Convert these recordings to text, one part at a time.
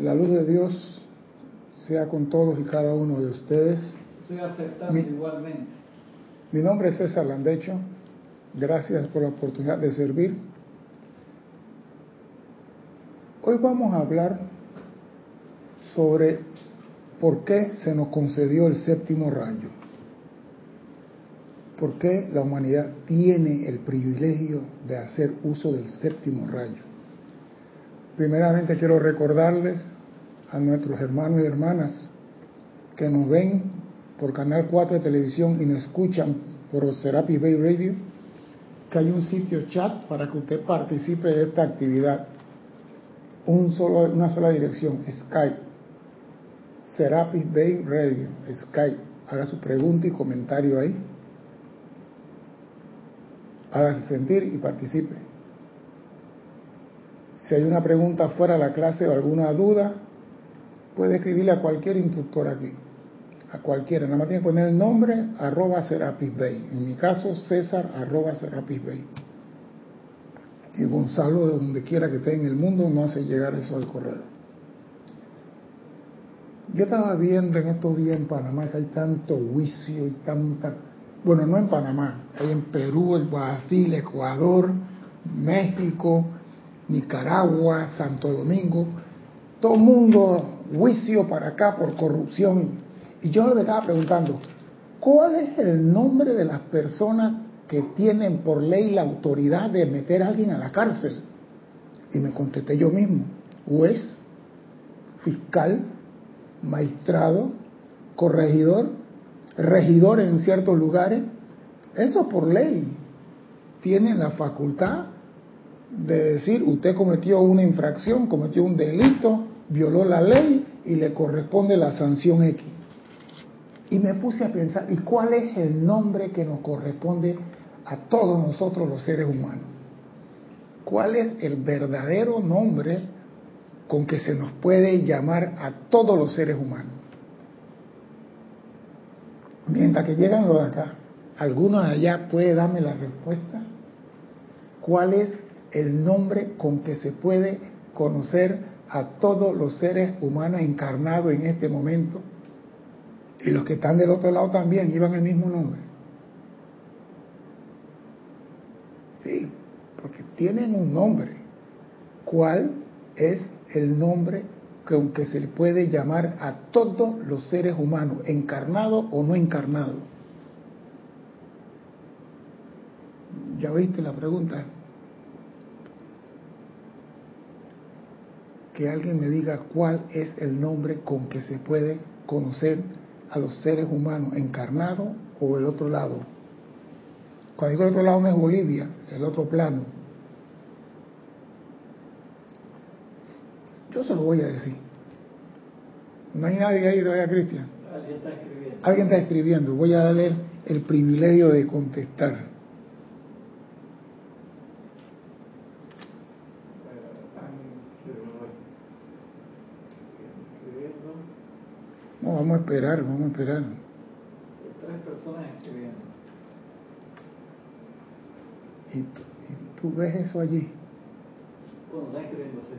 La luz de Dios sea con todos y cada uno de ustedes. Estoy aceptando igualmente. Mi nombre es César Landecho. Gracias por la oportunidad de servir. Hoy vamos a hablar sobre por qué se nos concedió el séptimo rayo. ¿Por qué la humanidad tiene el privilegio de hacer uso del séptimo rayo? Primeramente quiero recordarles a nuestros hermanos y hermanas que nos ven por Canal 4 de Televisión y nos escuchan por Serapis Bay Radio, que hay un sitio chat para que usted participe de esta actividad. Una sola dirección, Skype. Serapis Bay Radio, Skype. Haga su pregunta y comentario ahí. Hágase sentir y participe. Si hay una pregunta fuera de la clase o alguna duda, puede escribirle a cualquier instructor aquí, a cualquiera. Nada más tiene que poner el nombre, @Serapis Bay. En mi caso, César, @Serapis Bay. Y Gonzalo, de donde quiera que esté en el mundo, no hace llegar eso al correo. Yo estaba viendo en estos días en Panamá que hay tanto juicio y tanta... Bueno, no en Panamá, hay en Perú, el Brasil, Ecuador, México, Nicaragua, Santo Domingo, todo el mundo juicio para acá por corrupción. Y yo le estaba preguntando, ¿cuál es el nombre de las personas que tienen por ley la autoridad de meter a alguien a la cárcel? Y me contesté yo mismo, juez, fiscal, magistrado, corregidor, regidores en ciertos lugares. Eso por ley tienen la facultad de decir: usted cometió una infracción, cometió un delito, violó la ley y le corresponde la sanción X. Y me puse a pensar, ¿y cuál es el nombre que nos corresponde a todos nosotros los seres humanos? ¿Cuál es el verdadero nombre con que se nos puede llamar a todos los seres humanos? Mientras que llegan los de acá, ¿alguno de allá puede darme la respuesta? ¿Cuál es el nombre con que se puede conocer a todos los seres humanos encarnados en este momento? Y los que están del otro lado también llevan el mismo nombre. Sí, porque tienen un nombre. ¿Cuál es el nombre con que se le puede llamar a todos los seres humanos, encarnados o no encarnados? ¿Ya viste la pregunta? Que alguien me diga cuál es el nombre con que se puede conocer a los seres humanos, encarnados o el otro lado. Cuando digo el otro lado no es Bolivia, el otro plano. Yo se lo voy a decir. No hay nadie ahí todavía, Cristian. Alguien está escribiendo. Voy a darle el privilegio de contestar. No, vamos a esperar. Tres personas escribiendo. ¿Y tú ves eso allí? Bueno, está escribiéndose.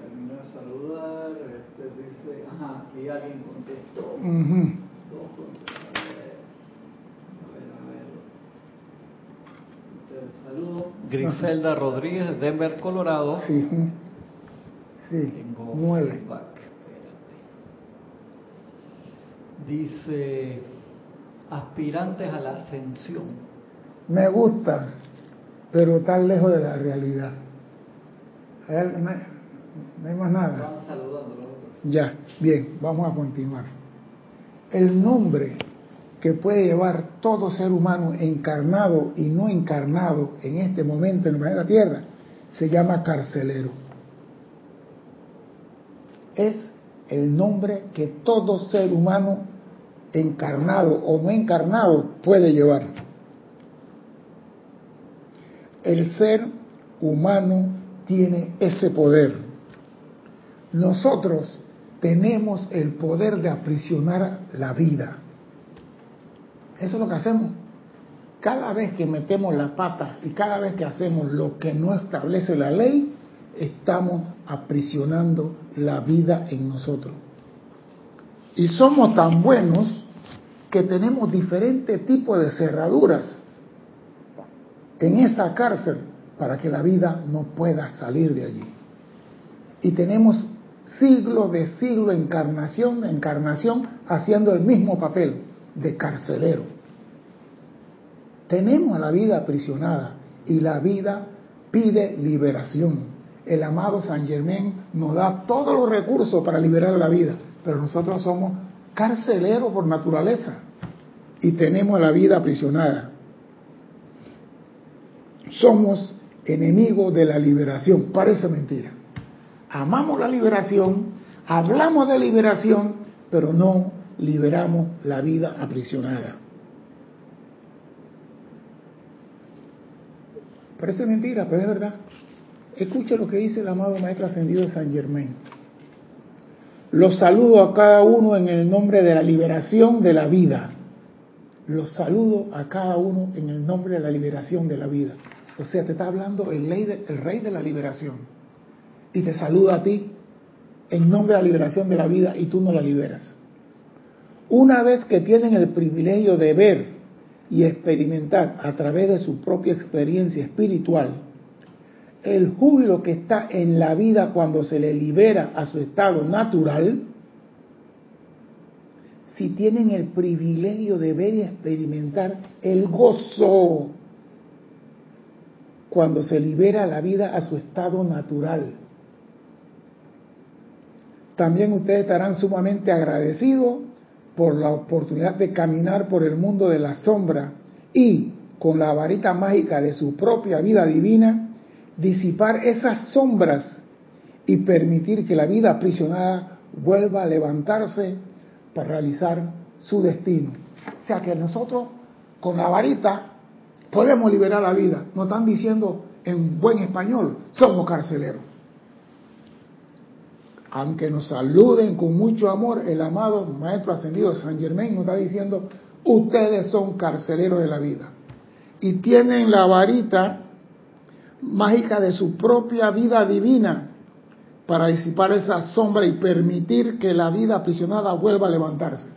Terminó de saludar, dice, ajá, aquí alguien contestó. A ver. Saludo. Griselda Rodríguez, Denver, Colorado. Sí. Tengo 9. Feedback. Dice, aspirantes a la ascensión. Me gusta, pero tan lejos de la realidad. No hay más nada. Ya, bien, vamos a continuar. El nombre que puede llevar todo ser humano encarnado y no encarnado en este momento en el planeta Tierra se llama carcelero. Es el nombre que todo ser humano encarnado o no encarnado puede llevar. El ser humano tiene ese poder. Nosotros tenemos el poder de aprisionar la vida. Eso es lo que hacemos. Cada vez que metemos la pata y cada vez que hacemos lo que no establece la ley, estamos aprisionando la vida en nosotros. Y somos tan buenos que tenemos diferentes tipos de cerraduras en esa cárcel para que la vida no pueda salir de allí. Y tenemos siglo de siglo, encarnación de encarnación, haciendo el mismo papel de carcelero. Tenemos la vida aprisionada y la vida pide liberación. El amado San Germán nos da todos los recursos para liberar la vida, pero nosotros somos carceleros por naturaleza y tenemos la vida aprisionada. Somos enemigos de la liberación, parece mentira. Amamos la liberación, hablamos de liberación, pero no liberamos la vida aprisionada. Parece mentira, pero es verdad. Escucha lo que dice el amado Maestro Ascendido de San Germán. Los saludo a cada uno en el nombre de la liberación de la vida. Los saludo a cada uno en el nombre de la liberación de la vida. O sea, te está hablando el Rey de la Liberación. Y te saluda a ti en nombre de la liberación de la vida y tú no la liberas. Una vez que tienen el privilegio de ver y experimentar a través de su propia experiencia espiritual el júbilo que está en la vida cuando se le libera a su estado natural, si tienen el privilegio de ver y experimentar el gozo cuando se libera la vida a su estado natural, también ustedes estarán sumamente agradecidos por la oportunidad de caminar por el mundo de la sombra y, con la varita mágica de su propia vida divina, disipar esas sombras y permitir que la vida aprisionada vuelva a levantarse para realizar su destino. O sea que nosotros con la varita podemos liberar la vida. Nos están diciendo en buen español, somos carceleros. Aunque nos saluden con mucho amor, el amado Maestro Ascendido San Germán nos está diciendo, ustedes son carceleros de la vida y tienen la varita mágica de su propia vida divina para disipar esa sombra y permitir que la vida aprisionada vuelva a levantarse.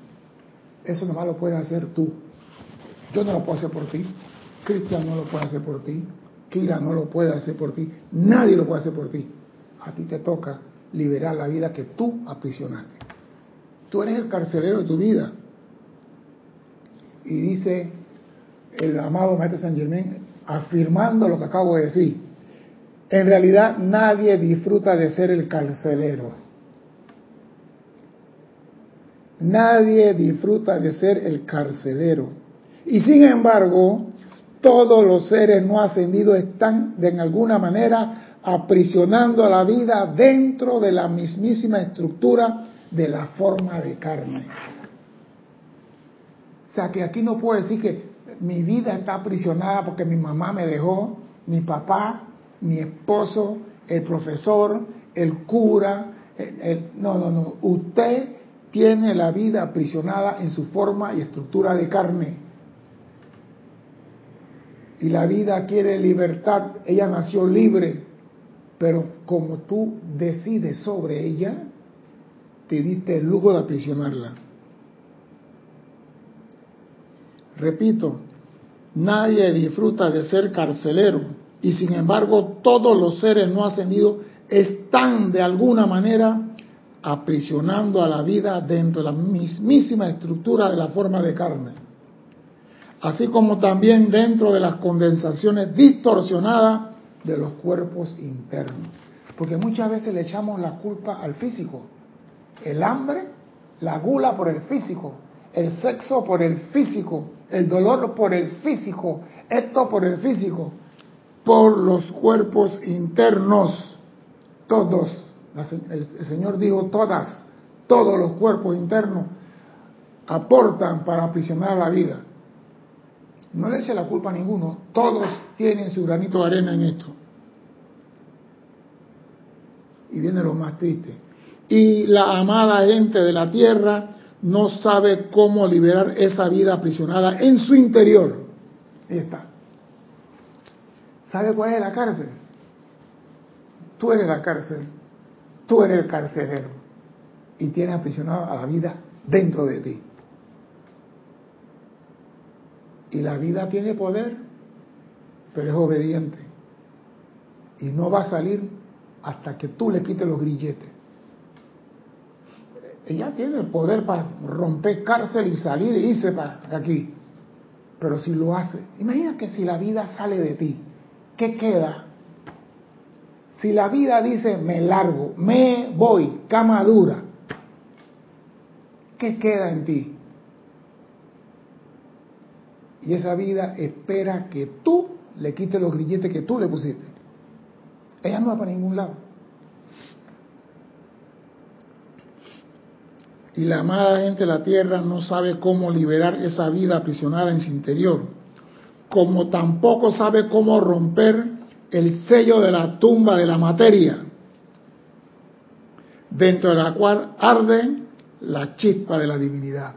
Eso nomás lo puedes hacer tú. Yo no lo puedo hacer por ti. Cristian no lo puede hacer por ti. Kira no lo puede hacer por ti. Nadie lo puede hacer por ti. A ti te toca liberar la vida que tú aprisionaste. Tú eres el carcelero de tu vida. Y dice el amado Maestro San Germán, afirmando lo que acabo de decir, en realidad nadie disfruta de ser el carcelero. Nadie disfruta de ser el carcelero. Y sin embargo, todos los seres no ascendidos están de alguna manera aprisionando a la vida dentro de la mismísima estructura de la forma de carne. O sea que aquí no puedo decir que mi vida está aprisionada porque mi mamá me dejó, mi papá, mi esposo, el profesor, el cura. No. Usted tiene la vida aprisionada en su forma y estructura de carne. Y la vida quiere libertad. Ella nació libre. Pero como tú decides sobre ella, te diste el lujo de aprisionarla. Repito, nadie disfruta de ser carcelero y sin embargo todos los seres no ascendidos están de alguna manera aprisionando a la vida dentro de la mismísima estructura de la forma de carne, así como también dentro de las condensaciones distorsionadas de los cuerpos internos, porque muchas veces le echamos la culpa al físico, el hambre, la gula por el físico, el sexo por el físico, el dolor por el físico, esto por el físico, por los cuerpos internos, todos. El Señor dijo todas, todos los cuerpos internos aportan para aprisionar la vida. No le eche la culpa a ninguno, todos tienen su granito de arena en esto. Y viene lo más triste. Y la amada gente de la tierra no sabe cómo liberar esa vida aprisionada en su interior. Ahí está. ¿Sabe cuál es la cárcel? Tú eres la cárcel. Tú eres el carcelero y tienes aprisionado a la vida dentro de ti. Y la vida tiene poder, pero es obediente. Y no va a salir hasta que tú le quites los grilletes. Ella tiene el poder para romper cárcel y salir e irse para aquí. Pero si lo hace, imagina que si la vida sale de ti, ¿qué queda? Si la vida dice, me largo, me voy, cama dura, ¿qué queda en ti? Y esa vida espera que tú le quites los grilletes que tú le pusiste. Ella no va para ningún lado. Y la amada gente de la tierra no sabe cómo liberar esa vida aprisionada en su interior, como tampoco sabe cómo romper el sello de la tumba de la materia, dentro de la cual arde la chispa de la divinidad.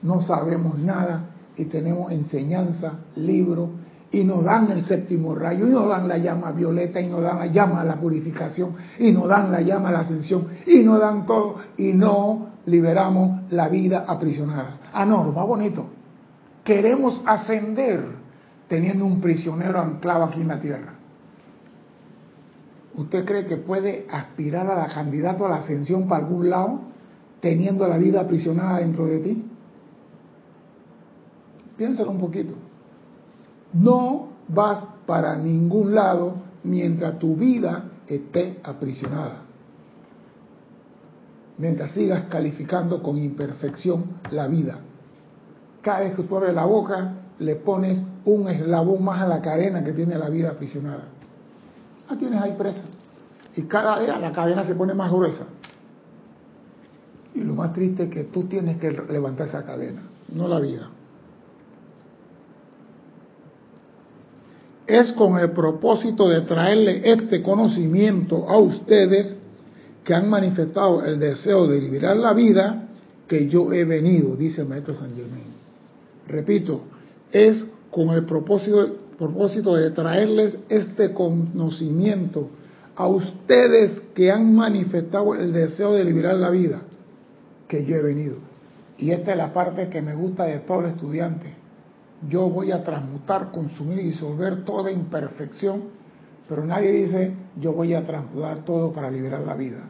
No sabemos nada y tenemos enseñanza, libros, y nos dan el séptimo rayo, y nos dan la llama violeta, y nos dan la llama a la purificación, y nos dan la llama a la ascensión, y nos dan todo, y no liberamos la vida aprisionada. Ah, no, lo más bonito. Queremos ascender teniendo un prisionero anclado aquí en la tierra. ¿Usted cree que puede aspirar a la candidata a la ascensión para algún lado teniendo la vida aprisionada dentro de ti? Piénsalo un poquito. No vas para ningún lado mientras tu vida esté aprisionada. Mientras sigas calificando con imperfección la vida. Cada vez que tú abres la boca, le pones un eslabón más a la cadena que tiene la vida aprisionada. La tienes ahí presa. Y cada día la cadena se pone más gruesa. Y lo más triste es que tú tienes que levantar esa cadena, no la vida. Es con el propósito de traerle este conocimiento a ustedes que han manifestado el deseo de liberar la vida, que yo he venido, dice el maestro San Germán. Repito, es con el propósito de traerles este conocimiento a ustedes que han manifestado el deseo de liberar la vida, que yo he venido. Y esta es la parte que me gusta de todo el estudiante. Yo voy a transmutar, consumir y disolver toda imperfección, pero nadie dice, yo voy a transmutar todo para liberar la vida.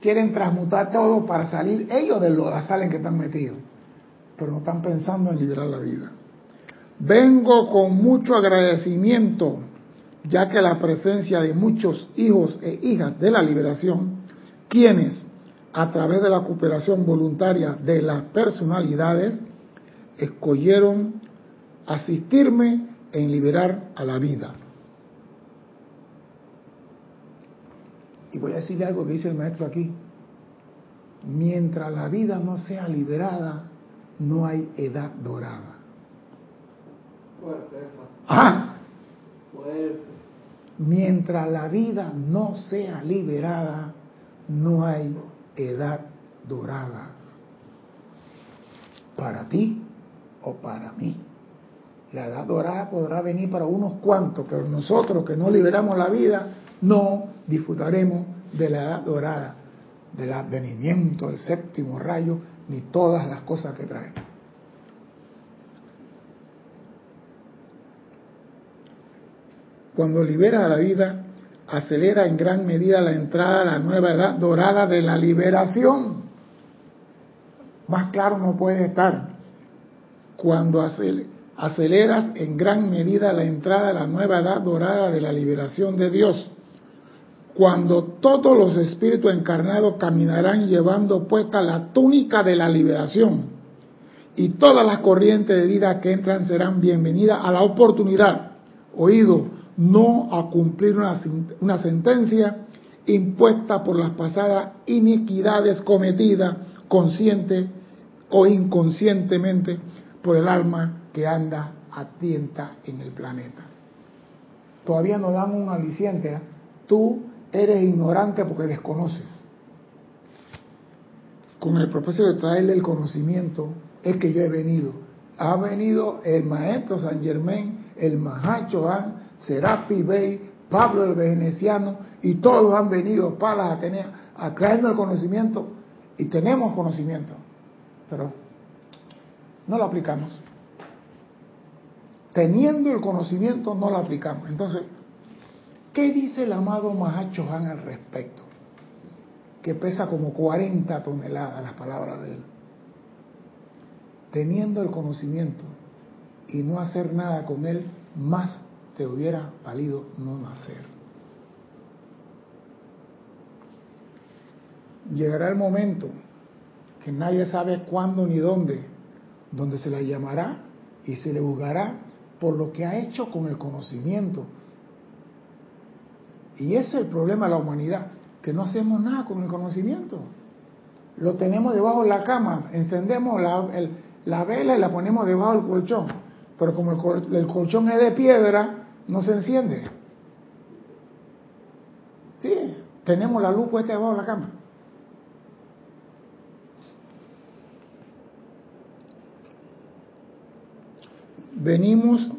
Quieren transmutar todo para salir ellos del lodazal en que están metidos, pero no están pensando en liberar la vida. Vengo con mucho agradecimiento, ya que la presencia de muchos hijos e hijas de la liberación, quienes, a través de la cooperación voluntaria de las personalidades, escogieron asistirme en liberar a la vida. Y voy a decirle algo que dice el maestro aquí. Mientras la vida no sea liberada, no hay edad dorada. Fuerte esa. ¡Ah! Fuerte. Mientras la vida no sea liberada, no hay edad dorada. Para ti o para mí. La edad dorada podrá venir para unos cuantos, pero nosotros que no liberamos la vida, no disfrutaremos de la edad dorada, del advenimiento del séptimo rayo, ni todas las cosas que traen. Cuando libera a la vida, acelera en gran medida la entrada a la nueva edad dorada de la liberación. Más claro no puede estar. Cuando aceleras en gran medida la entrada a la nueva edad dorada de la liberación de Dios, cuando todos los espíritus encarnados caminarán llevando puesta la túnica de la liberación, y todas las corrientes de vida que entran serán bienvenidas a la oportunidad, oído, no a cumplir una sentencia impuesta por las pasadas iniquidades cometidas consciente o inconscientemente por el alma que anda a tienta en el planeta. Todavía nos dan un aliciente, ¿eh? Tú eres ignorante porque desconoces. Con el propósito de traerle el conocimiento es que yo he venido. Ha venido el maestro San Germán, el Mahá Choán, Serapis Bey, Pablo el Veneciano, y todos han venido para las Ateneas atrayendo el conocimiento, y tenemos conocimiento, pero no lo aplicamos. Teniendo el conocimiento, no lo aplicamos. Entonces, ¿qué dice el amado Mahá Choán al respecto? Que pesa como 40 toneladas las palabras de él. Teniendo el conocimiento y no hacer nada con él, más te hubiera valido no nacer. Llegará el momento que nadie sabe cuándo ni dónde, donde se le llamará y se le juzgará por lo que ha hecho con el conocimiento. Y ese es el problema de la humanidad, que no hacemos nada con el conocimiento. Lo tenemos debajo de la cama, encendemos la vela y la ponemos debajo del colchón, pero como el colchón es de piedra, no se enciende. Sí, tenemos la luz puesta debajo de la cama. Venimos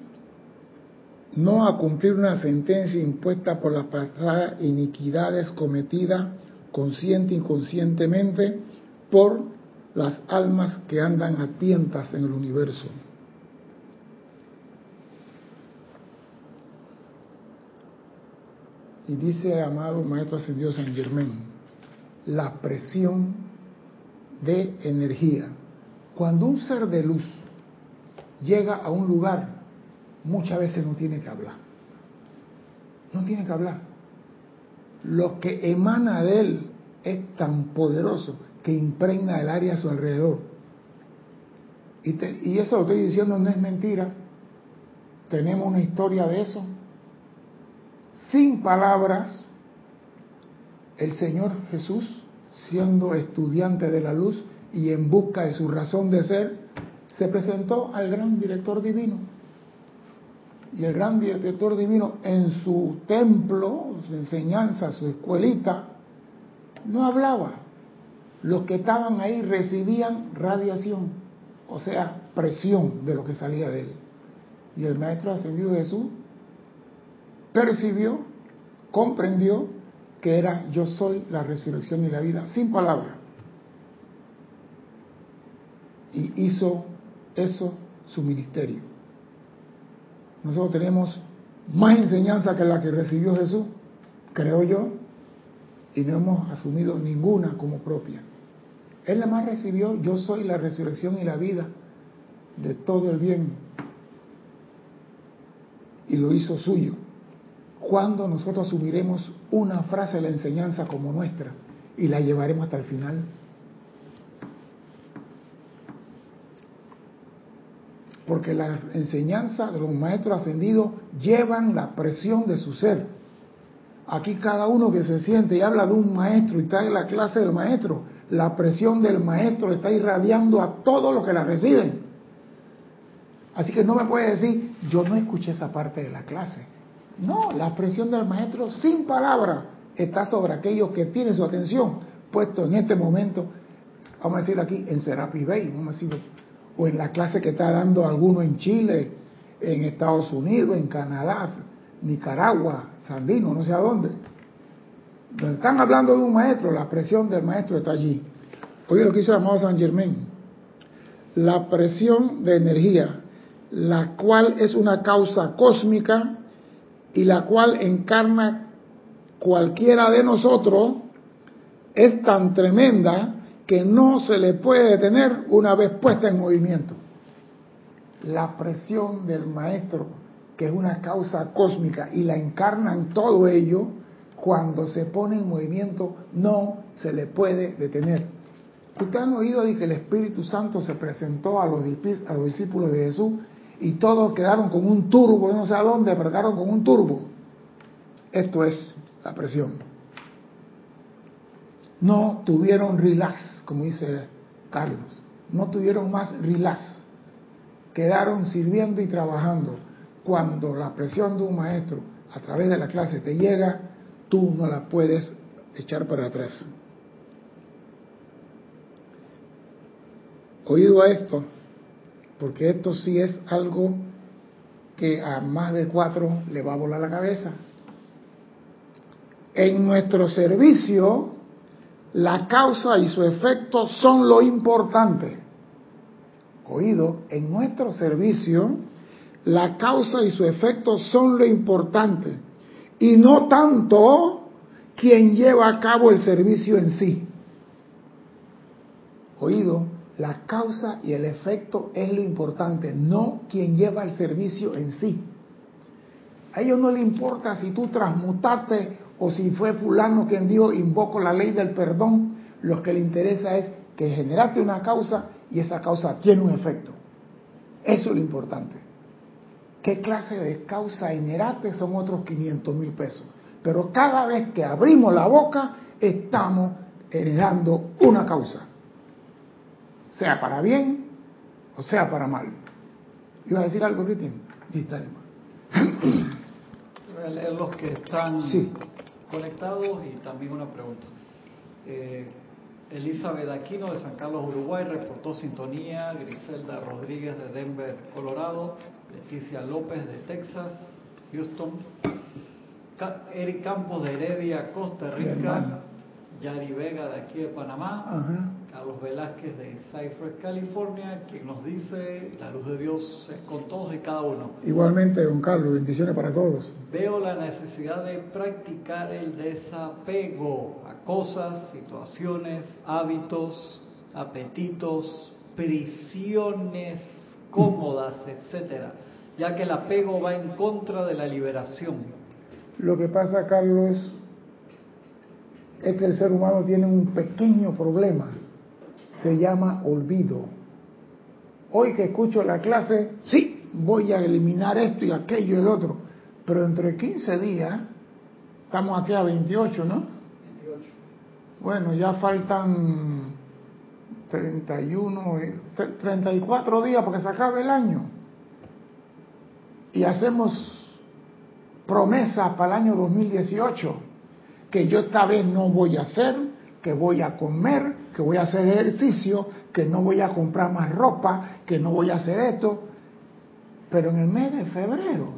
no a cumplir una sentencia impuesta por las pasadas iniquidades cometidas consciente e inconscientemente por las almas que andan a tientas en el universo. Y dice el amado Maestro Ascendido San Germán, la presión de energía. Cuando un ser de luz llega a un lugar, muchas veces no tiene que hablar. No tiene que hablar. Lo que emana de él es tan poderoso que impregna el área a su alrededor. Y eso lo estoy diciendo, no es mentira. Tenemos una historia de eso. Sin palabras, el Señor Jesús, siendo estudiante de la luz y en busca de su razón de ser, se presentó al gran director divino, y el gran director divino en su templo, su enseñanza, su escuelita, no hablaba. Los que estaban ahí recibían radiación, o sea, presión de lo que salía de él. Y el Maestro Ascendido Jesús percibió, comprendió que era yo soy la resurrección y la vida, sin palabra, y hizo eso su ministerio. Nosotros tenemos más enseñanza que la que recibió Jesús, creo yo, y no hemos asumido ninguna como propia. Él nada más recibió yo soy la resurrección y la vida de todo el bien, y lo hizo suyo. ¿Cuándo nosotros asumiremos una frase de la enseñanza como nuestra y la llevaremos hasta el final? Porque las enseñanzas de los maestros ascendidos llevan la presión de su ser. Aquí cada uno que se siente y habla de un maestro y está en la clase del maestro, la presión del maestro está irradiando a todos los que la reciben. Así que no me puede decir, yo no escuché esa parte de la clase. No, la presión del maestro sin palabra está sobre aquellos que tienen su atención puesto en este momento, vamos a decir aquí, en Serapis Bay, vamos a decir, o en la clase que está dando alguno en Chile, en Estados Unidos, en Canadá, Nicaragua, Sandino, no sé a dónde. Donde están hablando de un maestro, la presión del maestro está allí. Oye lo que hizo el amado San Germán. La presión de energía, la cual es una causa cósmica y la cual encarna cualquiera de nosotros, es tan tremenda que no se le puede detener una vez puesta en movimiento. La presión del maestro, que es una causa cósmica, y la encarnan todo ello, cuando se pone en movimiento, no se le puede detener. ¿Ustedes han oído de que el Espíritu Santo se presentó a los discípulos de Jesús y todos quedaron con un turbo, no sé a dónde, pero quedaron con un turbo? Esto es la presión. No tuvieron relax, como dice Carlos. No tuvieron más relax. Quedaron sirviendo y trabajando. Cuando la presión de un maestro a través de la clase te llega, tú no la puedes echar para atrás. Oído a esto, porque esto sí es algo que a más de 4 le va a volar la cabeza. En nuestro servicio La causa y su efecto son lo importante. Oído, en nuestro servicio, la causa y su efecto son lo importante, y no tanto quien lleva a cabo el servicio en sí. Oído, la causa y el efecto es lo importante, no quien lleva el servicio en sí. A ellos no les importa si tú transmutaste o si fue fulano quien dijo invoco la ley del perdón. Lo que les interesa es que generaste una causa y esa causa tiene un efecto. Eso es lo importante. ¿Qué clase de causa generaste? Son otros 500,000 pesos. Pero cada vez que abrimos la boca, estamos heredando una causa. Sea para bien o sea para mal. ¿Ibas a decir algo, Cristian? Sí, dale, mal. Los que están conectados y también una pregunta. Elizabeth Aquino de San Carlos, Uruguay, reportó sintonía. Griselda Rodríguez de Denver, Colorado. Leticia López de Texas, Houston. Eric Campos de Heredia, Costa Rica. Yari Vega de aquí de Panamá. Ajá. Carlos Velázquez de Cypress, California, quien nos dice: la luz de Dios es con todos y cada uno. Igualmente, don Carlos, bendiciones para todos. Veo la necesidad de practicar el desapego a cosas, situaciones, hábitos, apetitos, prisiones cómodas, etcétera, ya que el apego va en contra de la liberación. Lo que pasa, Carlos, es que el ser humano tiene un pequeño problema. Se llama olvido. Hoy que escucho la clase, sí, voy a eliminar esto y aquello y el otro. Pero entre 15 días, estamos aquí a 28, ¿no? 28. Bueno, ya faltan 31, 34 días para que se acabe el año. Y hacemos promesas para el año 2018, que yo esta vez no voy a hacer, que voy a comer, que voy a hacer ejercicio, que no voy a comprar más ropa, que no voy a hacer esto. Pero en el mes de febrero,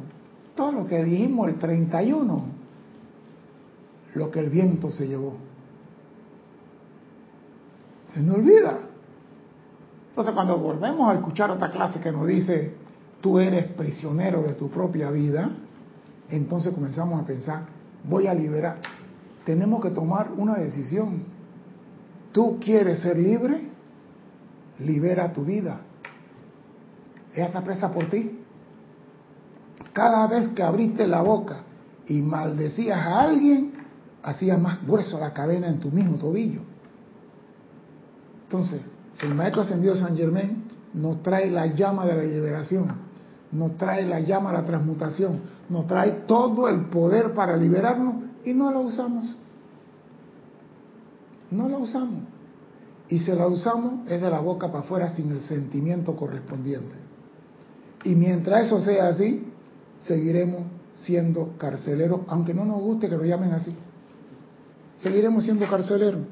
todo lo que dijimos el 31, lo que el viento se llevó, se nos olvida. Entonces, cuando volvemos a escuchar otra clase que nos dice, tú eres prisionero de tu propia vida, entonces comenzamos a pensar, voy a liberar. Tenemos que tomar una decisión. ¿Tú quieres ser libre? Libera tu vida. Ella está presa por ti. Cada vez que abriste la boca y maldecías a alguien, hacías más gruesa la cadena en tu mismo tobillo. Entonces, el Maestro Ascendido San Germán nos trae la llama de la liberación, nos trae la llama de la transmutación, nos trae todo el poder para liberarnos. Y no la usamos. No la usamos. Y si la usamos, es de la boca para afuera sin el sentimiento correspondiente. Y mientras eso sea así, seguiremos siendo carceleros, aunque no nos guste que lo llamen así. Seguiremos siendo carceleros.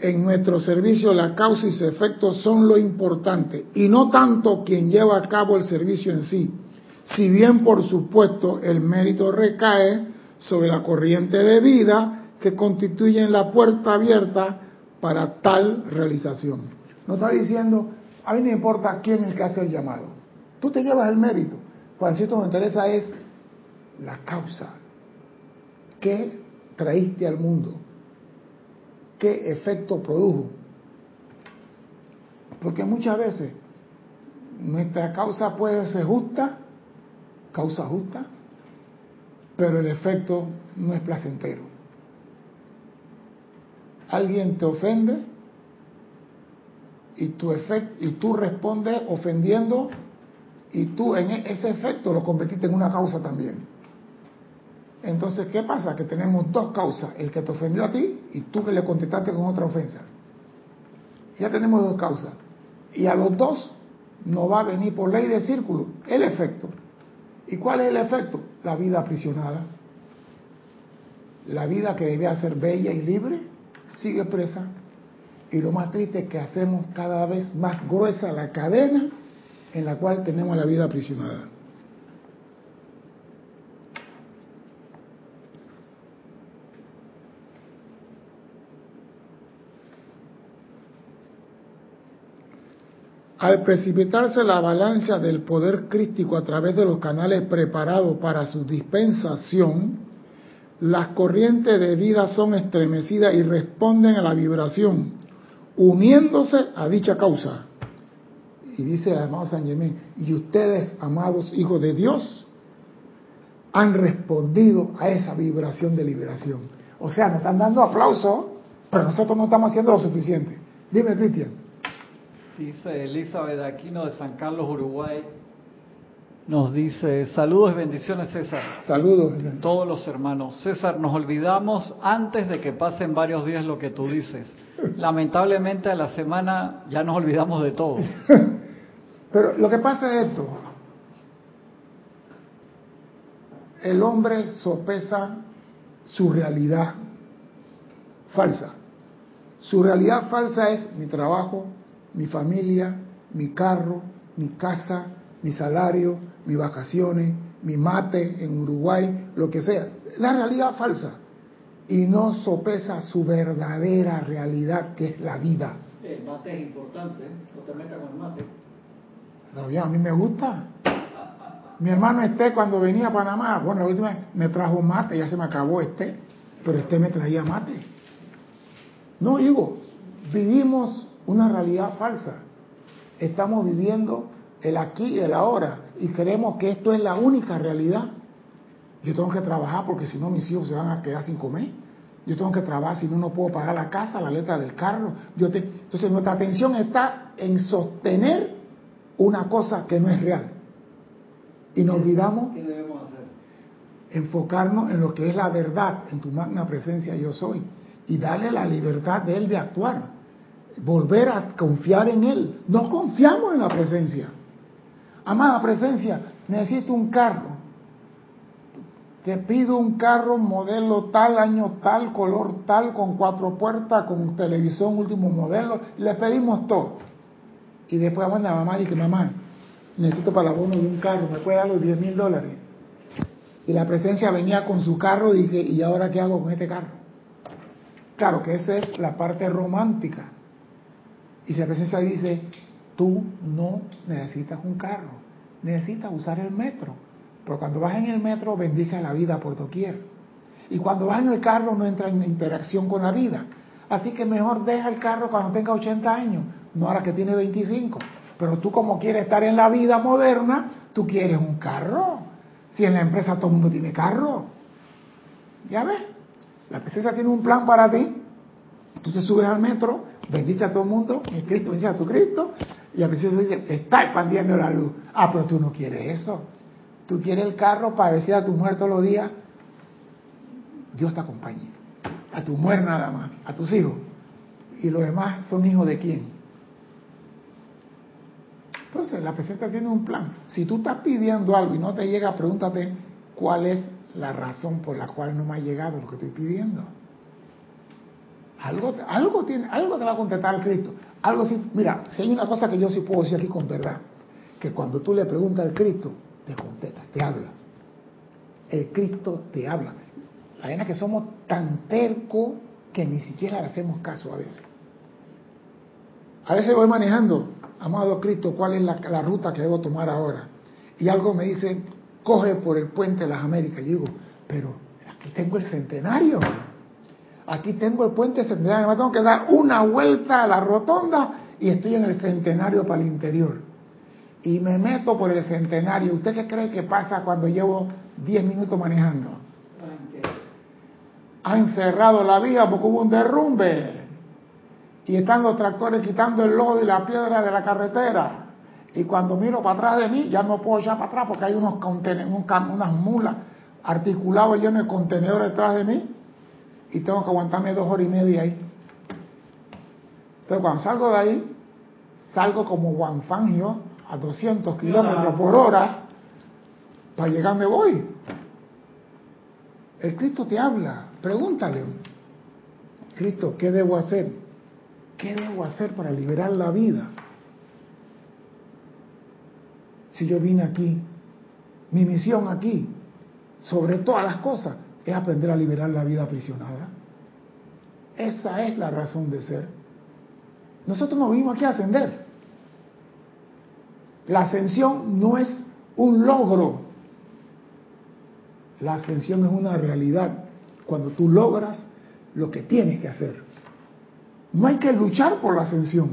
En nuestro servicio, la causa y su efecto son lo importante, y no tanto quien lleva a cabo el servicio en sí. Si bien, por supuesto, el mérito recae sobre la corriente de vida que constituye la puerta abierta para tal realización. No está diciendo, a mí no importa quién es el que hace el llamado. Tú te llevas el mérito. Cuando esto nos interesa es la causa. ¿Qué traíste al mundo? ¿Qué efecto produjo? Porque muchas veces nuestra causa puede ser justa, causa justa, pero el efecto no es placentero. Alguien te ofende y tú respondes ofendiendo, y tú en ese efecto lo convertiste en una causa también. Entonces, ¿qué pasa? Que tenemos dos causas, el que te ofendió a ti y tú que le contestaste con otra ofensa. Ya tenemos dos causas. Y a los dos nos va a venir por ley de círculo el efecto. ¿Y cuál es el efecto? La vida aprisionada. La vida que debía ser bella y libre sigue presa. Y lo más triste es que hacemos cada vez más gruesa la cadena en la cual tenemos la vida aprisionada. Al precipitarse la avalancha del poder crístico a través de los canales preparados para su dispensación, las corrientes de vida son estremecidas y responden a la vibración, uniéndose a dicha causa. Y dice el amado San Germán, y ustedes, amados hijos de Dios, han respondido a esa vibración de liberación. O sea, nos están dando aplausos, pero nosotros no estamos haciendo lo suficiente. Dime, Cristian. Dice Elizabeth Aquino de San Carlos, Uruguay. Nos dice, saludos y bendiciones, César. Saludos. Todos los hermanos. César, nos olvidamos antes de que pasen varios días lo que tú dices. Lamentablemente a la semana ya nos olvidamos de todo. Pero lo que pasa es esto. El hombre sopesa su realidad falsa. Su realidad falsa es mi trabajo, mi familia, mi carro, mi casa, mi salario, mis vacaciones, mi mate en Uruguay, lo que sea. La realidad falsa. Y no sopesa su verdadera realidad, que es la vida. El mate es importante, no te metas con el mate. No, ya, a mí me gusta. Mi hermano Esté, cuando venía a Panamá, bueno, la última vez me trajo mate, ya se me acabó Esté, pero Esté me traía mate. No, digo, vivimos una realidad falsa. Estamos viviendo el aquí y el ahora, y creemos que esto es la única realidad. Yo tengo que trabajar porque si no mis hijos se van a quedar sin comer. Yo tengo que trabajar, si no, no puedo pagar la casa, la letra del carro. Entonces nuestra atención está en sostener una cosa que no es real. Y nos olvidamos. ¿Qué debemos hacer? Enfocarnos en lo que es la verdad, en tu magna presencia yo soy, y darle la libertad de él de actuar. Volver a confiar en él. No confiamos en la presencia. Amada presencia, necesito un carro. Te pido un carro modelo tal, año tal, color tal, con 4 puertas, con televisión último modelo. Le pedimos todo. Y después vamos a la mamá y que mamá, necesito para el abono de un carro, me puede dar los $10,000. Y la presencia venía con su carro y dije, ¿y ahora qué hago con este carro? Claro que esa es la parte romántica. Y si la presencia dice, tú no necesitas un carro, necesitas usar el metro. Pero cuando vas en el metro, bendice a la vida por doquier. Y cuando vas en el carro, no entra en interacción con la vida. Así que mejor deja el carro cuando tenga 80 años, no ahora que tiene 25. Pero tú, como quieres estar en la vida moderna, tú quieres un carro. Si en la empresa todo el mundo tiene carro. ¿Ya ves? La presencia tiene un plan para ti. Tú te subes al metro, bendice a todo el mundo, mi Cristo bendice a tu Cristo, y la presencia dice, está expandiendo la luz. Ah, pero tú no quieres eso. Tú quieres el carro para decir a tu mujer todos los días, Dios te acompañe. A tu mujer nada más, a tus hijos. ¿Y los demás son hijos de quién? Entonces, la presencia tiene un plan. Si tú estás pidiendo algo y no te llega, pregúntate, ¿cuál es la razón por la cual no me ha llegado lo que estoy pidiendo? Algo te va a contestar Cristo. Algo sí. Mira, si hay una cosa que yo sí puedo decir aquí con verdad, que cuando tú le preguntas al Cristo, te contesta, te habla. El Cristo te habla. La verdad es que somos tan tercos que ni siquiera le hacemos caso a veces. A veces voy manejando, amado Cristo, ¿cuál es la ruta que debo tomar ahora? Y algo me dice, coge por el puente de las Américas. Y digo, pero aquí tengo el centenario. Aquí tengo el puente centenario, además tengo que dar una vuelta a la rotonda y estoy en el centenario para el interior. Y me meto por el centenario. ¿Usted qué cree que pasa cuando llevo 10 minutos manejando? Han cerrado la vía porque hubo un derrumbe. Y están los tractores quitando el lodo y la piedra de la carretera. Y cuando miro para atrás de mí, ya no puedo echar para atrás porque hay unas mulas articuladas llenas de contenedores detrás de mí. Y tengo que aguantarme 2 horas y media ahí. Entonces, cuando salgo de ahí, salgo como Juan Fangio a 200 km/h para llegar me voy. El Cristo te habla. Pregúntale, Cristo, ¿qué debo hacer? ¿Qué debo hacer para liberar la vida? Si yo vine aquí, mi misión aquí, sobre todas las cosas, es aprender a liberar la vida aprisionada. Esa es la razón de ser. Nosotros no vinimos aquí a ascender. La ascensión no es un logro. La ascensión es una realidad. Cuando tú logras lo que tienes que hacer. No hay que luchar por la ascensión.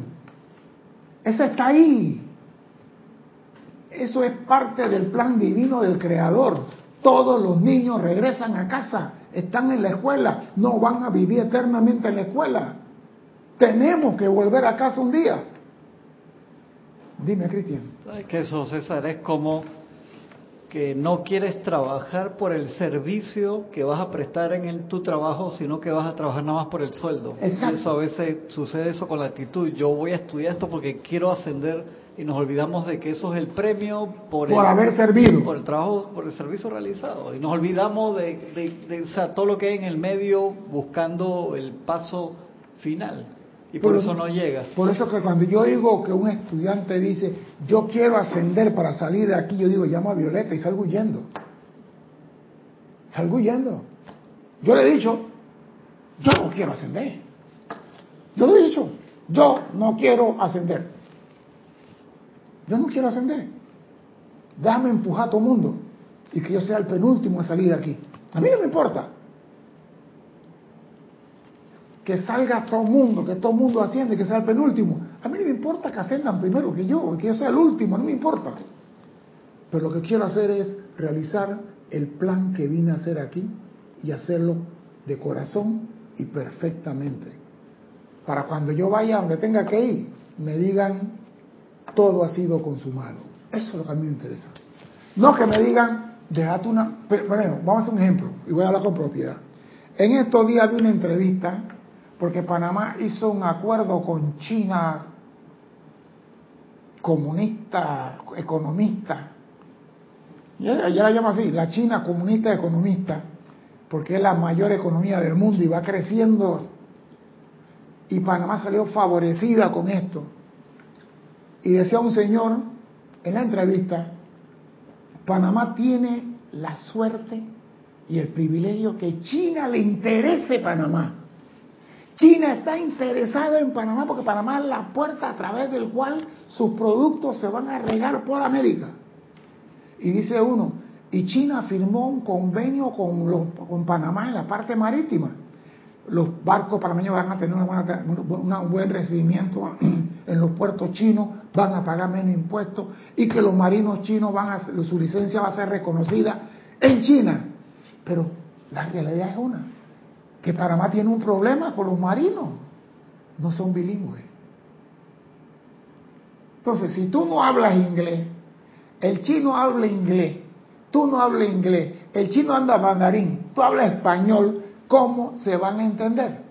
Esa está ahí. Eso es parte del plan divino del Creador. Todos los niños regresan a casa. Están en la escuela. No van a vivir eternamente en la escuela. Tenemos que volver a casa un día. Dime, Cristian. ¿Sabes qué eso, César? Es como que no quieres trabajar por el servicio que vas a prestar en tu trabajo, sino que vas a trabajar nada más por el sueldo. Exacto. Eso a veces sucede eso con la actitud. Yo voy a estudiar esto porque quiero ascender y nos olvidamos de que eso es el premio por haber servido, por el trabajo, por el servicio realizado. Y nos olvidamos o sea, todo lo que hay en el medio buscando el paso final. Y por eso no llega. Por eso que cuando yo digo que un estudiante dice, yo quiero ascender para salir de aquí, yo digo, llamo a Violeta y salgo huyendo. Salgo huyendo. Yo le he dicho, yo no quiero ascender. Yo le he dicho, yo no quiero ascender. Yo no quiero ascender. Déjame empujar a todo el mundo y que yo sea el penúltimo a salir de aquí. A mí no me importa. Que salga todo el mundo, que todo el mundo asciende, que sea el penúltimo. A mí no me importa que asciendan primero que yo sea el último, no me importa. Pero lo que quiero hacer es realizar el plan que vine a hacer aquí y hacerlo de corazón y perfectamente. Para cuando yo vaya donde tenga que ir, me digan, todo ha sido consumado. Eso es lo que a mí me interesa. No que me digan, déjate una... Bueno, vamos a hacer un ejemplo y voy a hablar con propiedad. En estos días vi una entrevista... Porque Panamá hizo un acuerdo con China, comunista, economista. Ya la llama así, la China comunista economista, porque es la mayor economía del mundo y va creciendo. Y Panamá salió favorecida con esto. Y decía un señor en la entrevista, Panamá tiene la suerte y el privilegio que China le interese Panamá. China está interesada en Panamá porque Panamá es la puerta a través del cual sus productos se van a regar por América. Y dice uno, y China firmó un convenio con Panamá en la parte marítima. Los barcos panameños van a tener un buen recibimiento en los puertos chinos, van a pagar menos impuestos y que los marinos chinos su licencia va a ser reconocida en China. Pero la realidad es una. Que Panamá tiene un problema con los marinos, no son bilingües. Entonces, si tú no hablas inglés, el chino habla inglés, tú no hablas inglés, el chino anda mandarín, tú hablas español, ¿cómo se van a entender?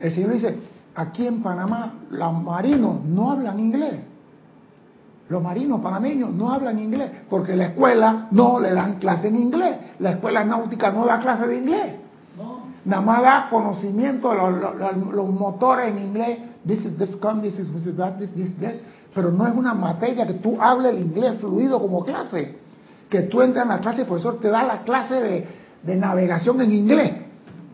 El señor dice, aquí en Panamá los marinos no hablan inglés, los marinos panameños no hablan inglés, porque la escuela no le dan clase en inglés, la escuela náutica no da clase de inglés. Nada más da conocimiento de los motores en inglés, this, pero no es una materia que tú hables el inglés fluido como clase, que tú entras en la clase y el profesor te da la clase de navegación en inglés,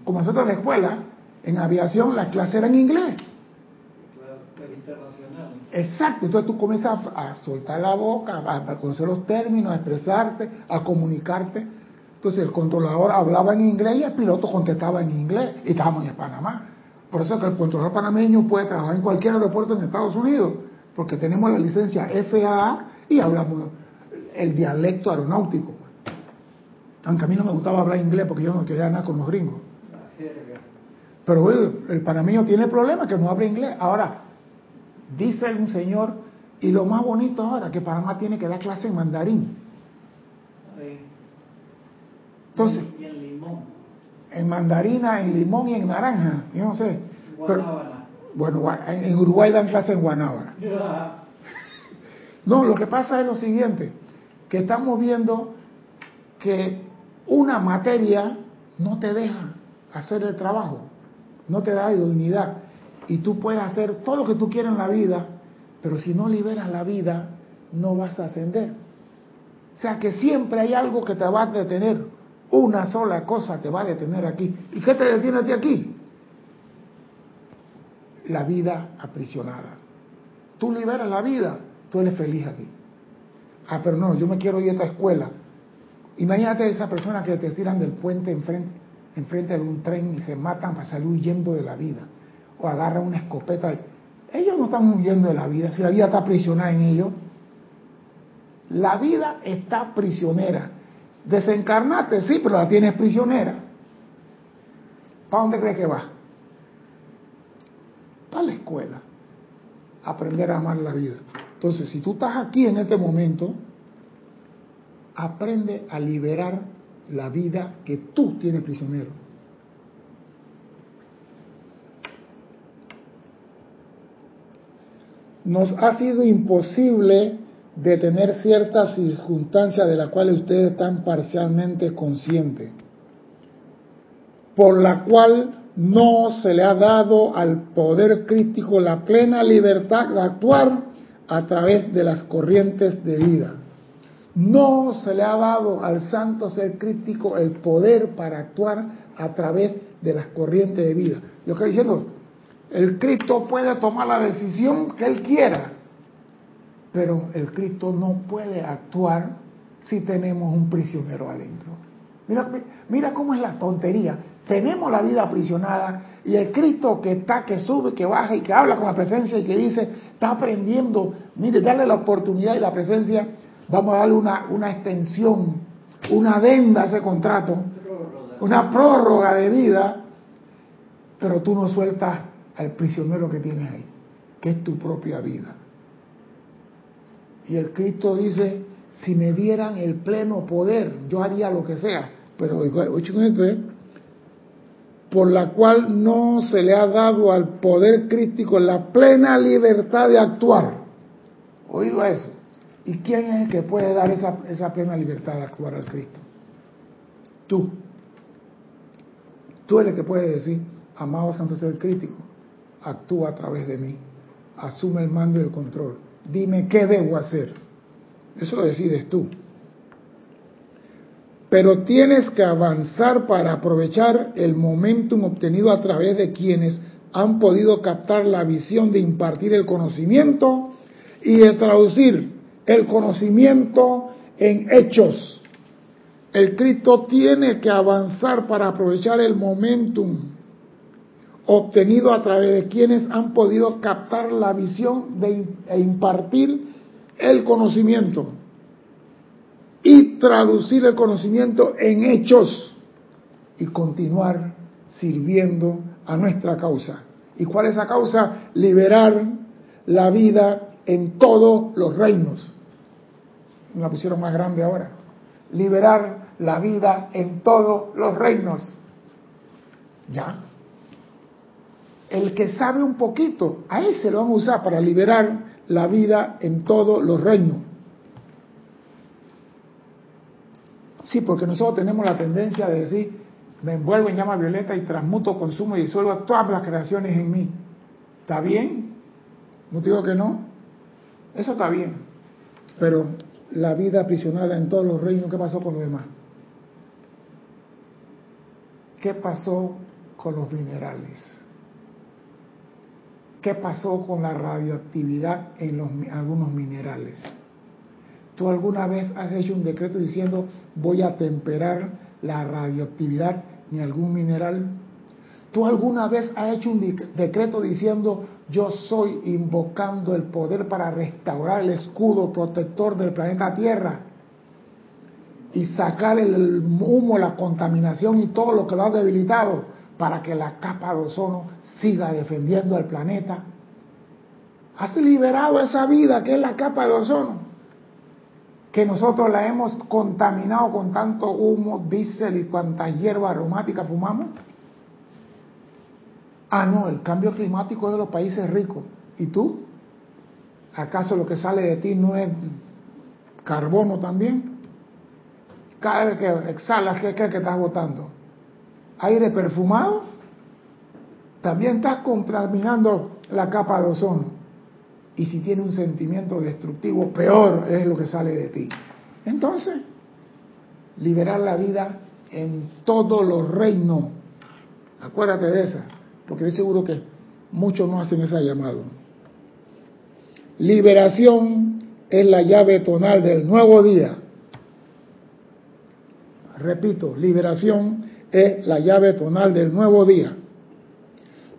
como nosotros en la escuela, en aviación la clase era en inglés. Claro, internacional. Exacto, entonces tú comienzas a soltar la boca, a conocer los términos, a expresarte, a comunicarte. Entonces el controlador hablaba en inglés y el piloto contestaba en inglés y estábamos en Panamá. Por eso es que el controlador panameño puede trabajar en cualquier aeropuerto en Estados Unidos, porque tenemos la licencia FAA y hablamos el dialecto aeronáutico. Aunque a mí no me gustaba hablar inglés porque yo no quería nada con los gringos. Pero oye, el panameño tiene problemas que no habla inglés. Ahora, dice un señor, y lo más bonito ahora, que Panamá tiene que dar clase en mandarín. Entonces, y en limón. En mandarina, en limón y en naranja, yo no sé. Guanábana. Pero, bueno, en Uruguay dan clase en guanábana. Yeah. No, lo que pasa es lo siguiente, que estamos viendo que una materia no te deja hacer el trabajo, no te da dignidad. Y tú puedes hacer todo lo que tú quieras en la vida, pero si no liberas la vida, no vas a ascender. O sea que siempre hay algo que te va a detener. Una sola cosa te va a detener aquí. ¿Y qué te detiene a ti aquí? La vida aprisionada. Tú liberas la vida, tú eres feliz aquí. Ah, pero no, yo me quiero ir a esta escuela. Imagínate esa persona que te tiran del puente enfrente de un tren y se matan para salir huyendo de la vida. O agarran una escopeta. Ellos no están huyendo de la vida, si la vida está prisionera en ellos. La vida está prisionera. Desencarnaste, sí, pero la tienes prisionera. ¿Para dónde crees que vas? Para la escuela. Aprender a amar la vida. Entonces, si tú estás aquí en este momento, aprende a liberar la vida que tú tienes prisionero. Nos ha sido imposible detener ciertas circunstancias de las cuales ustedes están parcialmente conscientes, por la cual no se le ha dado al poder crístico la plena libertad de actuar a través de las corrientes de vida. No se le ha dado al santo ser crístico el poder para actuar a través de las corrientes de vida. Yo estoy diciendo, el Cristo puede tomar la decisión que él quiera, pero el Cristo no puede actuar si tenemos un prisionero adentro. Mira cómo es la tontería. Tenemos la vida aprisionada y el Cristo que está, que sube, que baja y que habla con la presencia y que dice, está aprendiendo. Mire, darle la oportunidad y la presencia. Vamos a darle una extensión, una adenda a ese contrato, una prórroga de vida, pero tú no sueltas al prisionero que tienes ahí, que es tu propia vida. Y el Cristo dice, si me dieran el pleno poder, yo haría lo que sea, pero por la cual no se le ha dado al poder crístico la plena libertad de actuar. ¿Oído eso? ¿Y quién es el que puede dar esa plena libertad de actuar al Cristo? Tú. Tú eres el que puede decir, amado santo ser crítico, actúa a través de mí, asume el mando y el control, dime qué debo hacer. Eso lo decides tú. Pero tienes que avanzar para aprovechar el momentum obtenido a través de quienes han podido captar la visión de impartir el conocimiento y de traducir el conocimiento en hechos. El Cristo tiene que avanzar para aprovechar el momentum obtenido a través de quienes han podido captar la visión e impartir el conocimiento y traducir el conocimiento en hechos y continuar sirviendo a nuestra causa. ¿Y cuál es la causa? Liberar la vida en todos los reinos. Me la pusieron más grande ahora. Liberar la vida en todos los reinos. Ya. El que sabe un poquito, a él se lo van a usar para liberar la vida en todos los reinos. Sí, porque nosotros tenemos la tendencia de decir, me envuelvo en llama violeta y transmuto, consumo y disuelvo todas las creaciones en mí. ¿Está bien? No digo que no. Eso está bien, pero la vida aprisionada en todos los reinos, ¿qué pasó con los demás? ¿Qué pasó con los minerales? ¿Qué pasó con la radioactividad en algunos minerales? ¿Tú alguna vez has hecho un decreto diciendo voy a temperar la radioactividad en algún mineral? ¿Tú alguna vez has hecho un decreto diciendo yo soy invocando el poder para restaurar el escudo protector del planeta Tierra y sacar el humo, la contaminación y todo lo que lo ha debilitado para que la capa de ozono siga defendiendo al planeta? ¿Has liberado esa vida que es la capa de ozono? Que nosotros la hemos contaminado con tanto humo, diésel y cuánta hierba aromática fumamos. Ah, no, el cambio climático es de los países ricos. ¿Y tú? ¿Acaso lo que sale de ti no es carbono también? Cada vez que exhalas, ¿qué crees que estás botando? ¿Aire perfumado? También estás contaminando la capa de ozono. Y si tiene un sentimiento destructivo, peor es lo que sale de ti. Entonces, liberar la vida en todos los reinos. Acuérdate de esa. Porque estoy seguro que muchos no hacen ese llamado. Liberación es la llave tonal del nuevo día. Repito, liberación es la llave tonal del nuevo día.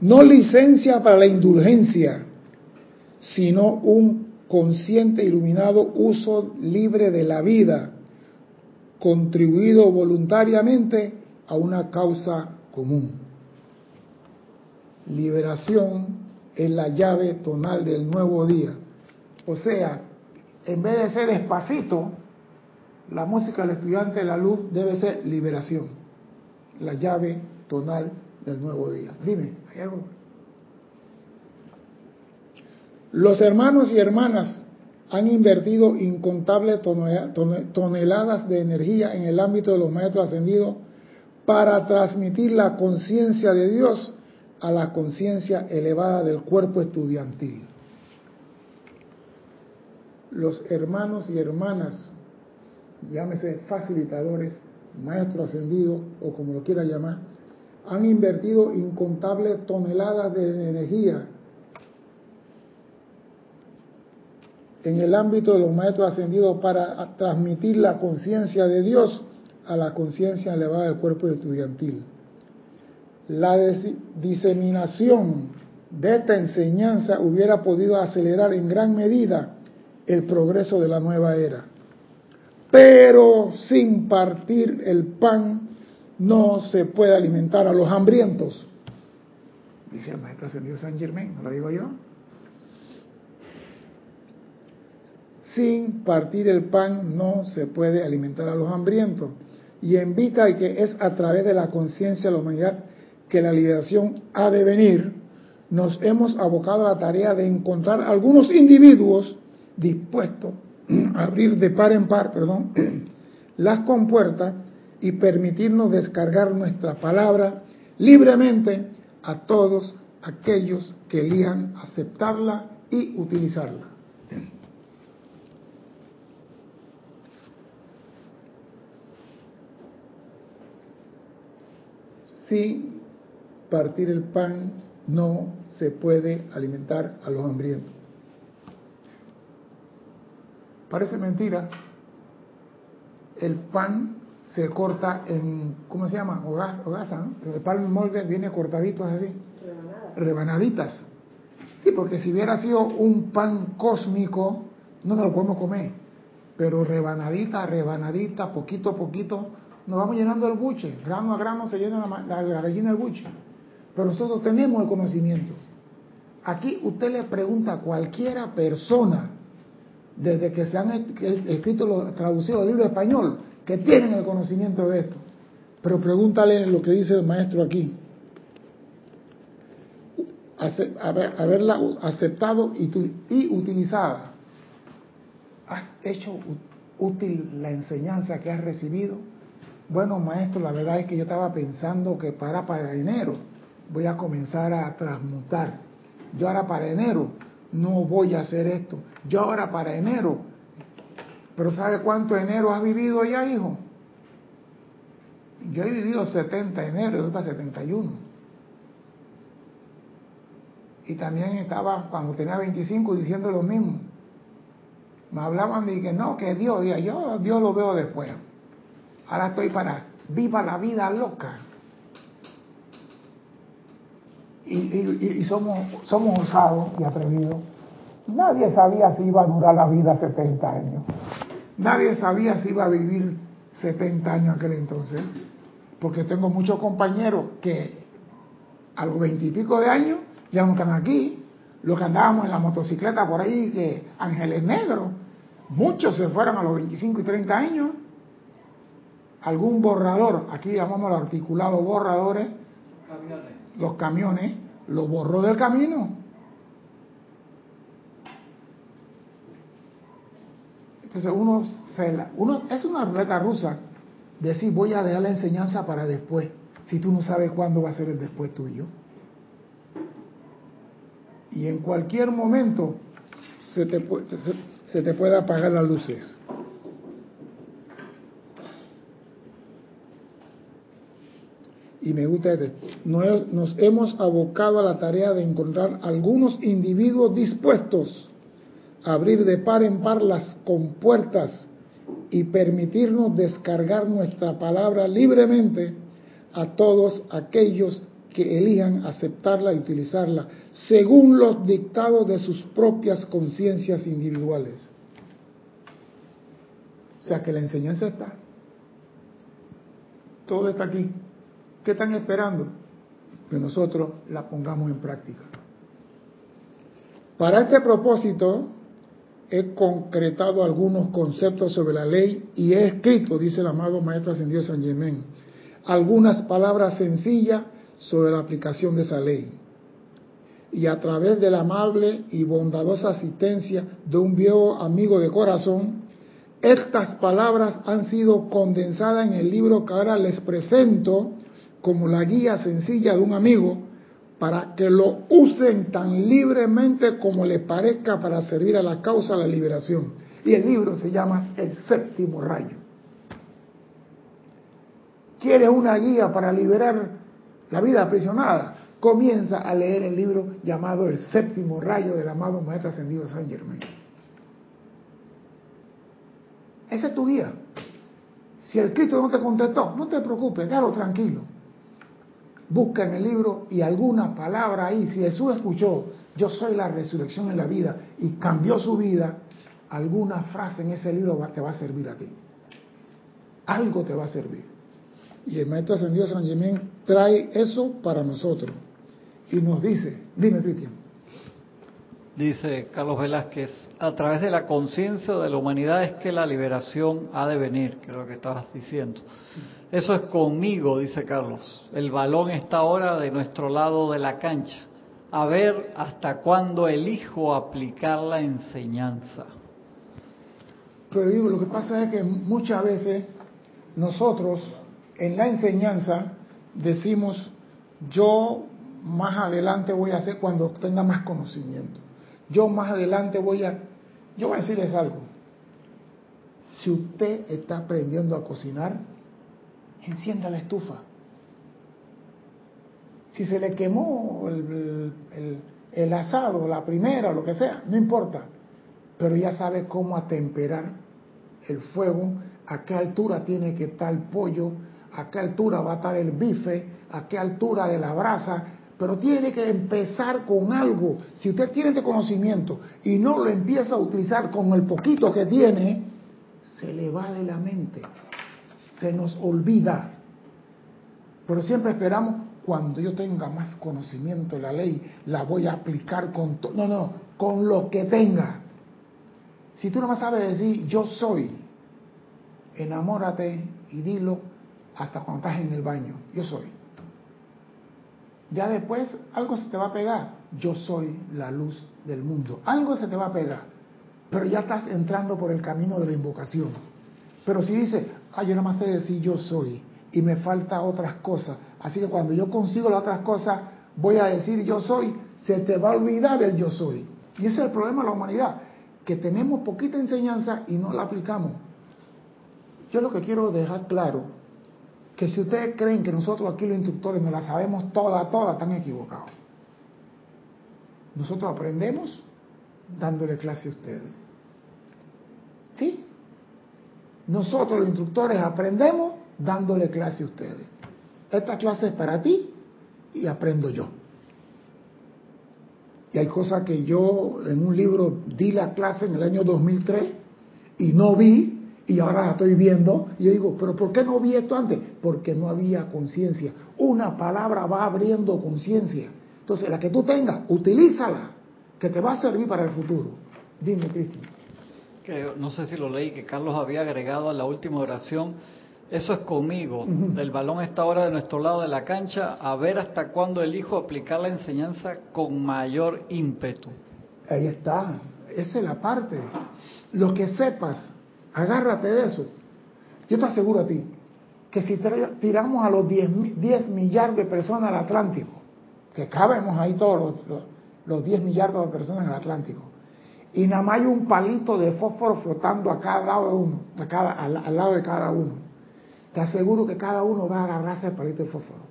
No licencia para la indulgencia, sino un consciente, iluminado uso libre de la vida, contribuido voluntariamente a una causa común. Liberación es la llave tonal del nuevo día. O sea, en vez de ser Despacito, la música del estudiante de la luz debe ser Liberación, la llave tonal del nuevo día. Dime, ¿hay algo? Los hermanos y hermanas han invertido incontables toneladas de energía en el ámbito de los maestros ascendidos para transmitir la conciencia de Dios a la conciencia elevada del cuerpo estudiantil. Los hermanos y hermanas, llámese facilitadores, maestro ascendido o como lo quiera llamar, han invertido incontables toneladas de energía en el ámbito de los maestros ascendidos para transmitir la conciencia de Dios a la conciencia elevada del cuerpo estudiantil. La diseminación de esta enseñanza hubiera podido acelerar en gran medida el progreso de la nueva era, pero sin partir el pan no se puede alimentar a los hambrientos, dice el maestro ascendido San Germán, ¿no lo digo yo? Sin partir el pan no se puede alimentar a los hambrientos, y en vista de que es a través de la conciencia de la humanidad que la liberación ha de venir, nos hemos abocado a la tarea de encontrar algunos individuos dispuestos a abrir de par en par, las compuertas y permitirnos descargar nuestra palabra libremente a todos aquellos que elijan aceptarla y utilizarla. Sin partir el pan no se puede alimentar a los hambrientos. Parece mentira. El pan se corta en, ¿cómo se llama? Hogaza, ¿no? El pan molde viene cortadito así. Rebanaditas. Sí, porque si hubiera sido un pan cósmico, no nos lo podemos comer. Pero rebanadita, poquito a poquito, nos vamos llenando el buche, grano a grano se llena la gallina el buche. Pero nosotros tenemos el conocimiento. Aquí usted le pregunta a cualquiera persona, desde que se han escrito traducido el libro español, que tienen el conocimiento de esto. Pero pregúntale lo que dice el maestro aquí. Haberla aceptado y utilizada. ¿Has hecho útil la enseñanza que has recibido? Bueno, maestro, la verdad es que yo estaba pensando que para enero voy a comenzar a transmutar. Yo ahora para enero no voy a hacer esto. Yo ahora para enero. Pero ¿sabe cuánto enero has vivido ya, hijo? Yo he vivido 70 enero, voy para 71. Y también estaba, cuando tenía 25, diciendo lo mismo. Me hablaban de que no, que Dios, yo Dios lo veo después. Ahora estoy para viva la vida loca. Y somos osados y atrevidos. Nadie sabía si iba a durar la vida 70 años. Nadie sabía si iba a vivir 70 años aquel entonces. Porque tengo muchos compañeros que a los 20 y pico de años ya no están aquí. Los que andábamos en la motocicleta por ahí, que Ángeles Negros, muchos se fueron a los 25 y 30 años. Algún borrador, aquí llamamos los articulados borradores, los camiones, los borró del camino. Entonces uno es una ruleta rusa decir voy a dejar la enseñanza para después, si tú no sabes cuándo va a ser el después tuyo. Y en cualquier momento se te puede apagar las luces. Y me gusta este. Nos hemos abocado a la tarea de encontrar algunos individuos dispuestos abrir de par en par las compuertas y permitirnos descargar nuestra palabra libremente a todos aquellos que elijan aceptarla y utilizarla según los dictados de sus propias conciencias individuales. O sea que la enseñanza está. Todo está aquí. ¿Qué están esperando? Que nosotros la pongamos en práctica. Para este propósito he concretado algunos conceptos sobre la ley y he escrito, dice el amado Maestro Ascendido San Germán, algunas palabras sencillas sobre la aplicación de esa ley. Y a través de la amable y bondadosa asistencia de un viejo amigo de corazón, estas palabras han sido condensadas en el libro que ahora les presento como la guía sencilla de un amigo para que lo usen tan libremente como les parezca para servir a la causa de la liberación. Y el libro se llama El Séptimo Rayo. ¿Quieres una guía para liberar la vida aprisionada? Comienza a leer el libro llamado El Séptimo Rayo del amado Maestro Ascendido San Germán. Esa es tu guía. Si el Cristo no te contestó, no te preocupes, déjalo tranquilo. Busca en el libro y alguna palabra ahí. Si Jesús escuchó, yo soy la resurrección en la vida, y cambió su vida, alguna frase en ese libro te va a servir a ti. Algo te va a servir. Y el Maestro Ascendido San Germán trae eso para nosotros. Y nos dice, dime Cristian. Dice Carlos Velázquez, a través de la conciencia de la humanidad es que la liberación ha de venir, que es lo que estabas diciendo. Eso es conmigo, dice Carlos. El balón está ahora de nuestro lado de la cancha. A ver hasta cuándo elijo aplicar la enseñanza. Pero digo, lo que pasa es que muchas veces nosotros en la enseñanza decimos, yo más adelante voy a hacer cuando tenga más conocimiento. Yo más adelante voy a decirles algo. Si usted está aprendiendo a cocinar, encienda la estufa. Si se le quemó el asado, la primera, lo que sea, no importa. Pero ya sabe cómo atemperar el fuego, a qué altura tiene que estar el pollo, a qué altura va a estar el bife, a qué altura de la brasa. Pero tiene que empezar con algo. Si usted tiene este conocimiento y no lo empieza a utilizar con el poquito que tiene, se le va de la mente. Se nos olvida, pero siempre esperamos cuando yo tenga más conocimiento de la ley, la voy a aplicar con todo. No, con lo que tenga. Si tú nomás sabes decir yo soy, enamórate y dilo hasta cuando estás en el baño, yo soy. Ya después algo se te va a pegar, yo soy la luz del mundo, algo se te va a pegar, pero ya estás entrando por el camino de la invocación. Pero si dices, yo nada más sé decir yo soy y me falta otras cosas, así que cuando yo consigo las otras cosas voy a decir yo soy, se te va a olvidar el yo soy. Y ese es el problema de la humanidad, que tenemos poquita enseñanza y no la aplicamos. Yo lo que quiero dejar claro, que si ustedes creen que nosotros aquí los instructores nos la sabemos toda, están equivocados. Nosotros aprendemos dándole clase a ustedes. ¿Sí? Nosotros los instructores aprendemos dándole clase a ustedes. Esta clase es para ti y aprendo yo. Y hay cosas que yo en un libro di la clase en el año 2003 y no vi, y ahora la estoy viendo y yo digo, pero ¿por qué no vi esto antes? Porque no había conciencia. Una palabra va abriendo conciencia. Entonces la que tú tengas, utilízala, que te va a servir para el futuro. Dime, Cristian. Que no sé si lo leí, que Carlos había agregado a la última oración, eso es conmigo, el balón está ahora de nuestro lado de la cancha, a ver hasta cuándo elijo aplicar la enseñanza con mayor ímpetu. Ahí está, esa es la parte, lo que sepas, agárrate de eso. Yo te aseguro a ti, que si tiramos a los 10 millardos de personas al Atlántico, que cabemos ahí todos los 10 millardos de personas en el Atlántico, y nada más hay un palito de fósforo flotando a cada lado de uno, al lado de cada uno. Te aseguro que cada uno va a agarrarse el palito de fósforo,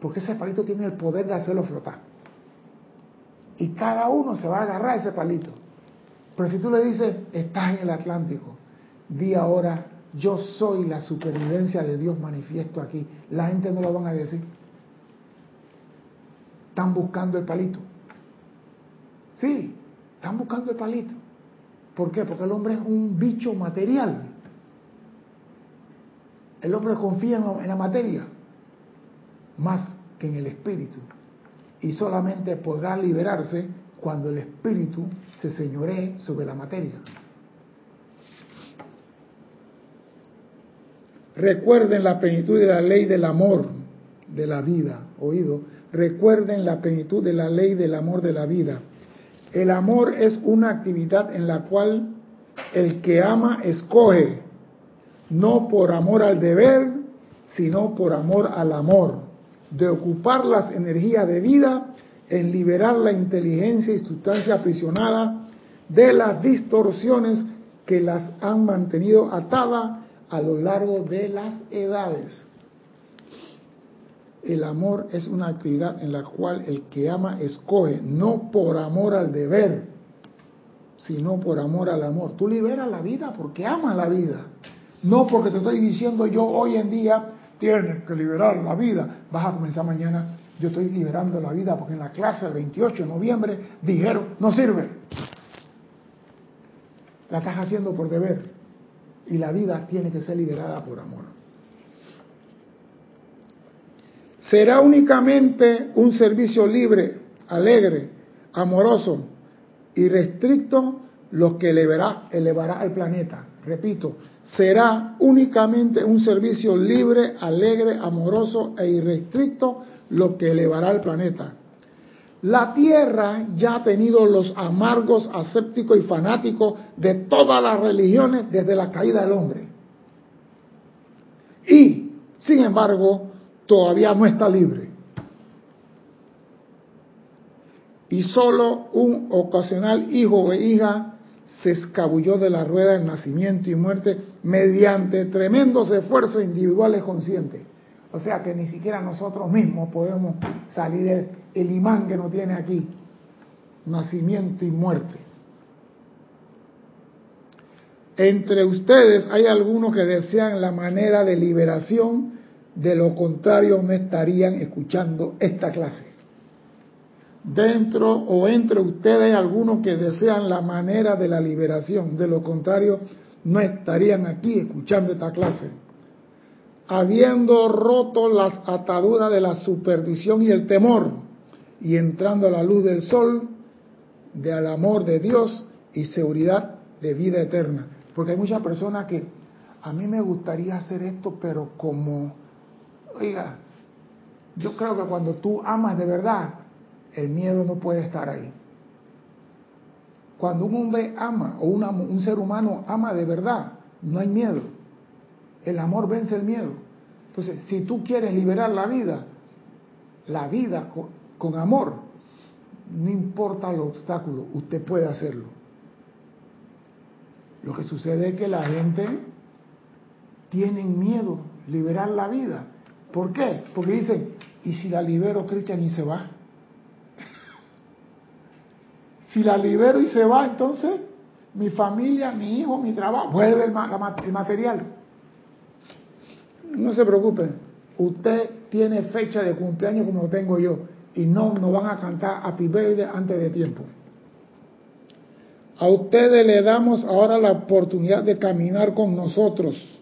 porque ese palito tiene el poder de hacerlo flotar. Y cada uno se va a agarrar ese palito. Pero si tú le dices, estás en el Atlántico, di ahora, yo soy la supervivencia de Dios manifiesto aquí. La gente no lo van a decir. Están buscando el palito. Sí, están buscando el palito. ¿Por qué? Porque el hombre es un bicho material. El hombre confía en la materia más que en el espíritu. Y solamente podrá liberarse cuando el espíritu se señoree sobre la materia. Recuerden la plenitud de la ley del amor de la vida. Oído, recuerden la plenitud de la ley del amor de la vida. El amor es una actividad en la cual el que ama escoge, no por amor al deber, sino por amor al amor, de ocupar las energías de vida en liberar la inteligencia y sustancia aprisionada de las distorsiones que las han mantenido atada a lo largo de las edades. El amor es una actividad en la cual el que ama escoge, no por amor al deber, sino por amor al amor. Tú liberas la vida porque amas la vida. No porque te estoy diciendo yo hoy en día, tienes que liberar la vida. Vas a comenzar mañana, yo estoy liberando la vida porque en la clase del 28 de noviembre dijeron, no sirve. La estás haciendo por deber. Y la vida tiene que ser liberada por amor. Será únicamente un servicio libre, alegre, amoroso y restricto lo que elevará al planeta. Repito, será únicamente un servicio libre, alegre, amoroso e irrestricto lo que elevará al planeta. La Tierra ya ha tenido los amargos, asépticos y fanáticos de todas las religiones desde la caída del hombre. Y, sin embargo, todavía no está libre. Y solo un ocasional hijo o hija se escabulló de la rueda del nacimiento y muerte mediante tremendos esfuerzos individuales conscientes. O sea que ni siquiera nosotros mismos podemos salir el imán que nos tiene aquí. Nacimiento y muerte. Entre ustedes hay algunos que desean la manera de liberación. De lo contrario, no estarían escuchando esta clase. Dentro o entre ustedes, algunos que desean la manera de la liberación. De lo contrario, no estarían aquí escuchando esta clase. Habiendo roto las ataduras de la superstición y el temor, y entrando a la luz del sol, del amor de Dios y seguridad de vida eterna. Porque hay muchas personas que, a mí me gustaría hacer esto, pero como... Oiga, yo creo que cuando tú amas de verdad, el miedo no puede estar ahí. Cuando un hombre ama, o un ser humano ama de verdad, no hay miedo. El amor vence el miedo. Entonces, si tú quieres liberar la vida con amor, no importa el obstáculo, usted puede hacerlo. Lo que sucede es que la gente tiene miedo a liberar la vida. ¿Por qué? Porque dicen, ¿y si la libero, Cristian, y se va? Si la libero y se va, entonces mi familia, mi hijo, mi trabajo, vuelve el material. No se preocupen, usted tiene fecha de cumpleaños como lo tengo yo, y no van a cantar Happy Birthday antes de tiempo. A ustedes le damos ahora la oportunidad de caminar con nosotros.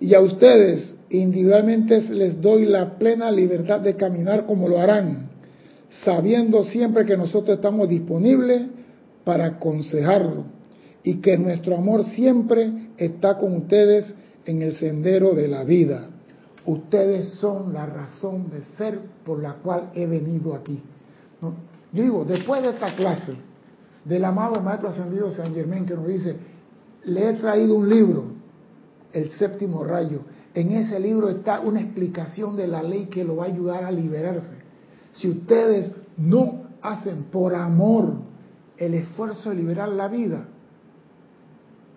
Y a ustedes, individualmente, les doy la plena libertad de caminar como lo harán, sabiendo siempre que nosotros estamos disponibles para aconsejarlo y que nuestro amor siempre está con ustedes en el sendero de la vida. Ustedes son la razón de ser por la cual he venido aquí. ¿No? Yo digo, después de esta clase, del amado Maestro Ascendido San Germán, que nos dice, le he traído un libro, El Séptimo Rayo. En ese libro está una explicación de la ley que lo va a ayudar a liberarse. Si ustedes no hacen por amor el esfuerzo de liberar la vida,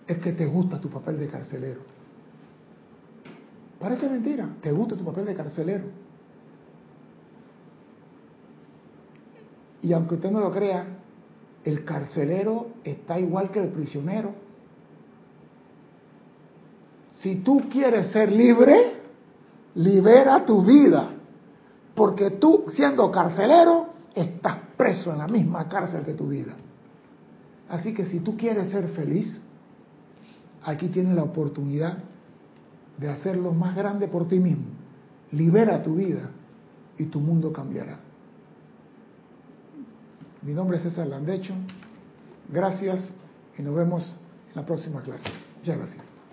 es que te gusta tu papel de carcelero. Parece mentira, te gusta tu papel de carcelero. Y aunque usted no lo crea, el carcelero está igual que el prisionero. Si tú quieres ser libre, libera tu vida, porque tú, siendo carcelero, estás preso en la misma cárcel que tu vida. Así que si tú quieres ser feliz, aquí tienes la oportunidad de hacerlo más grande por ti mismo. Libera tu vida y tu mundo cambiará. Mi nombre es César Landecho. Gracias y nos vemos en la próxima clase. Muchas gracias.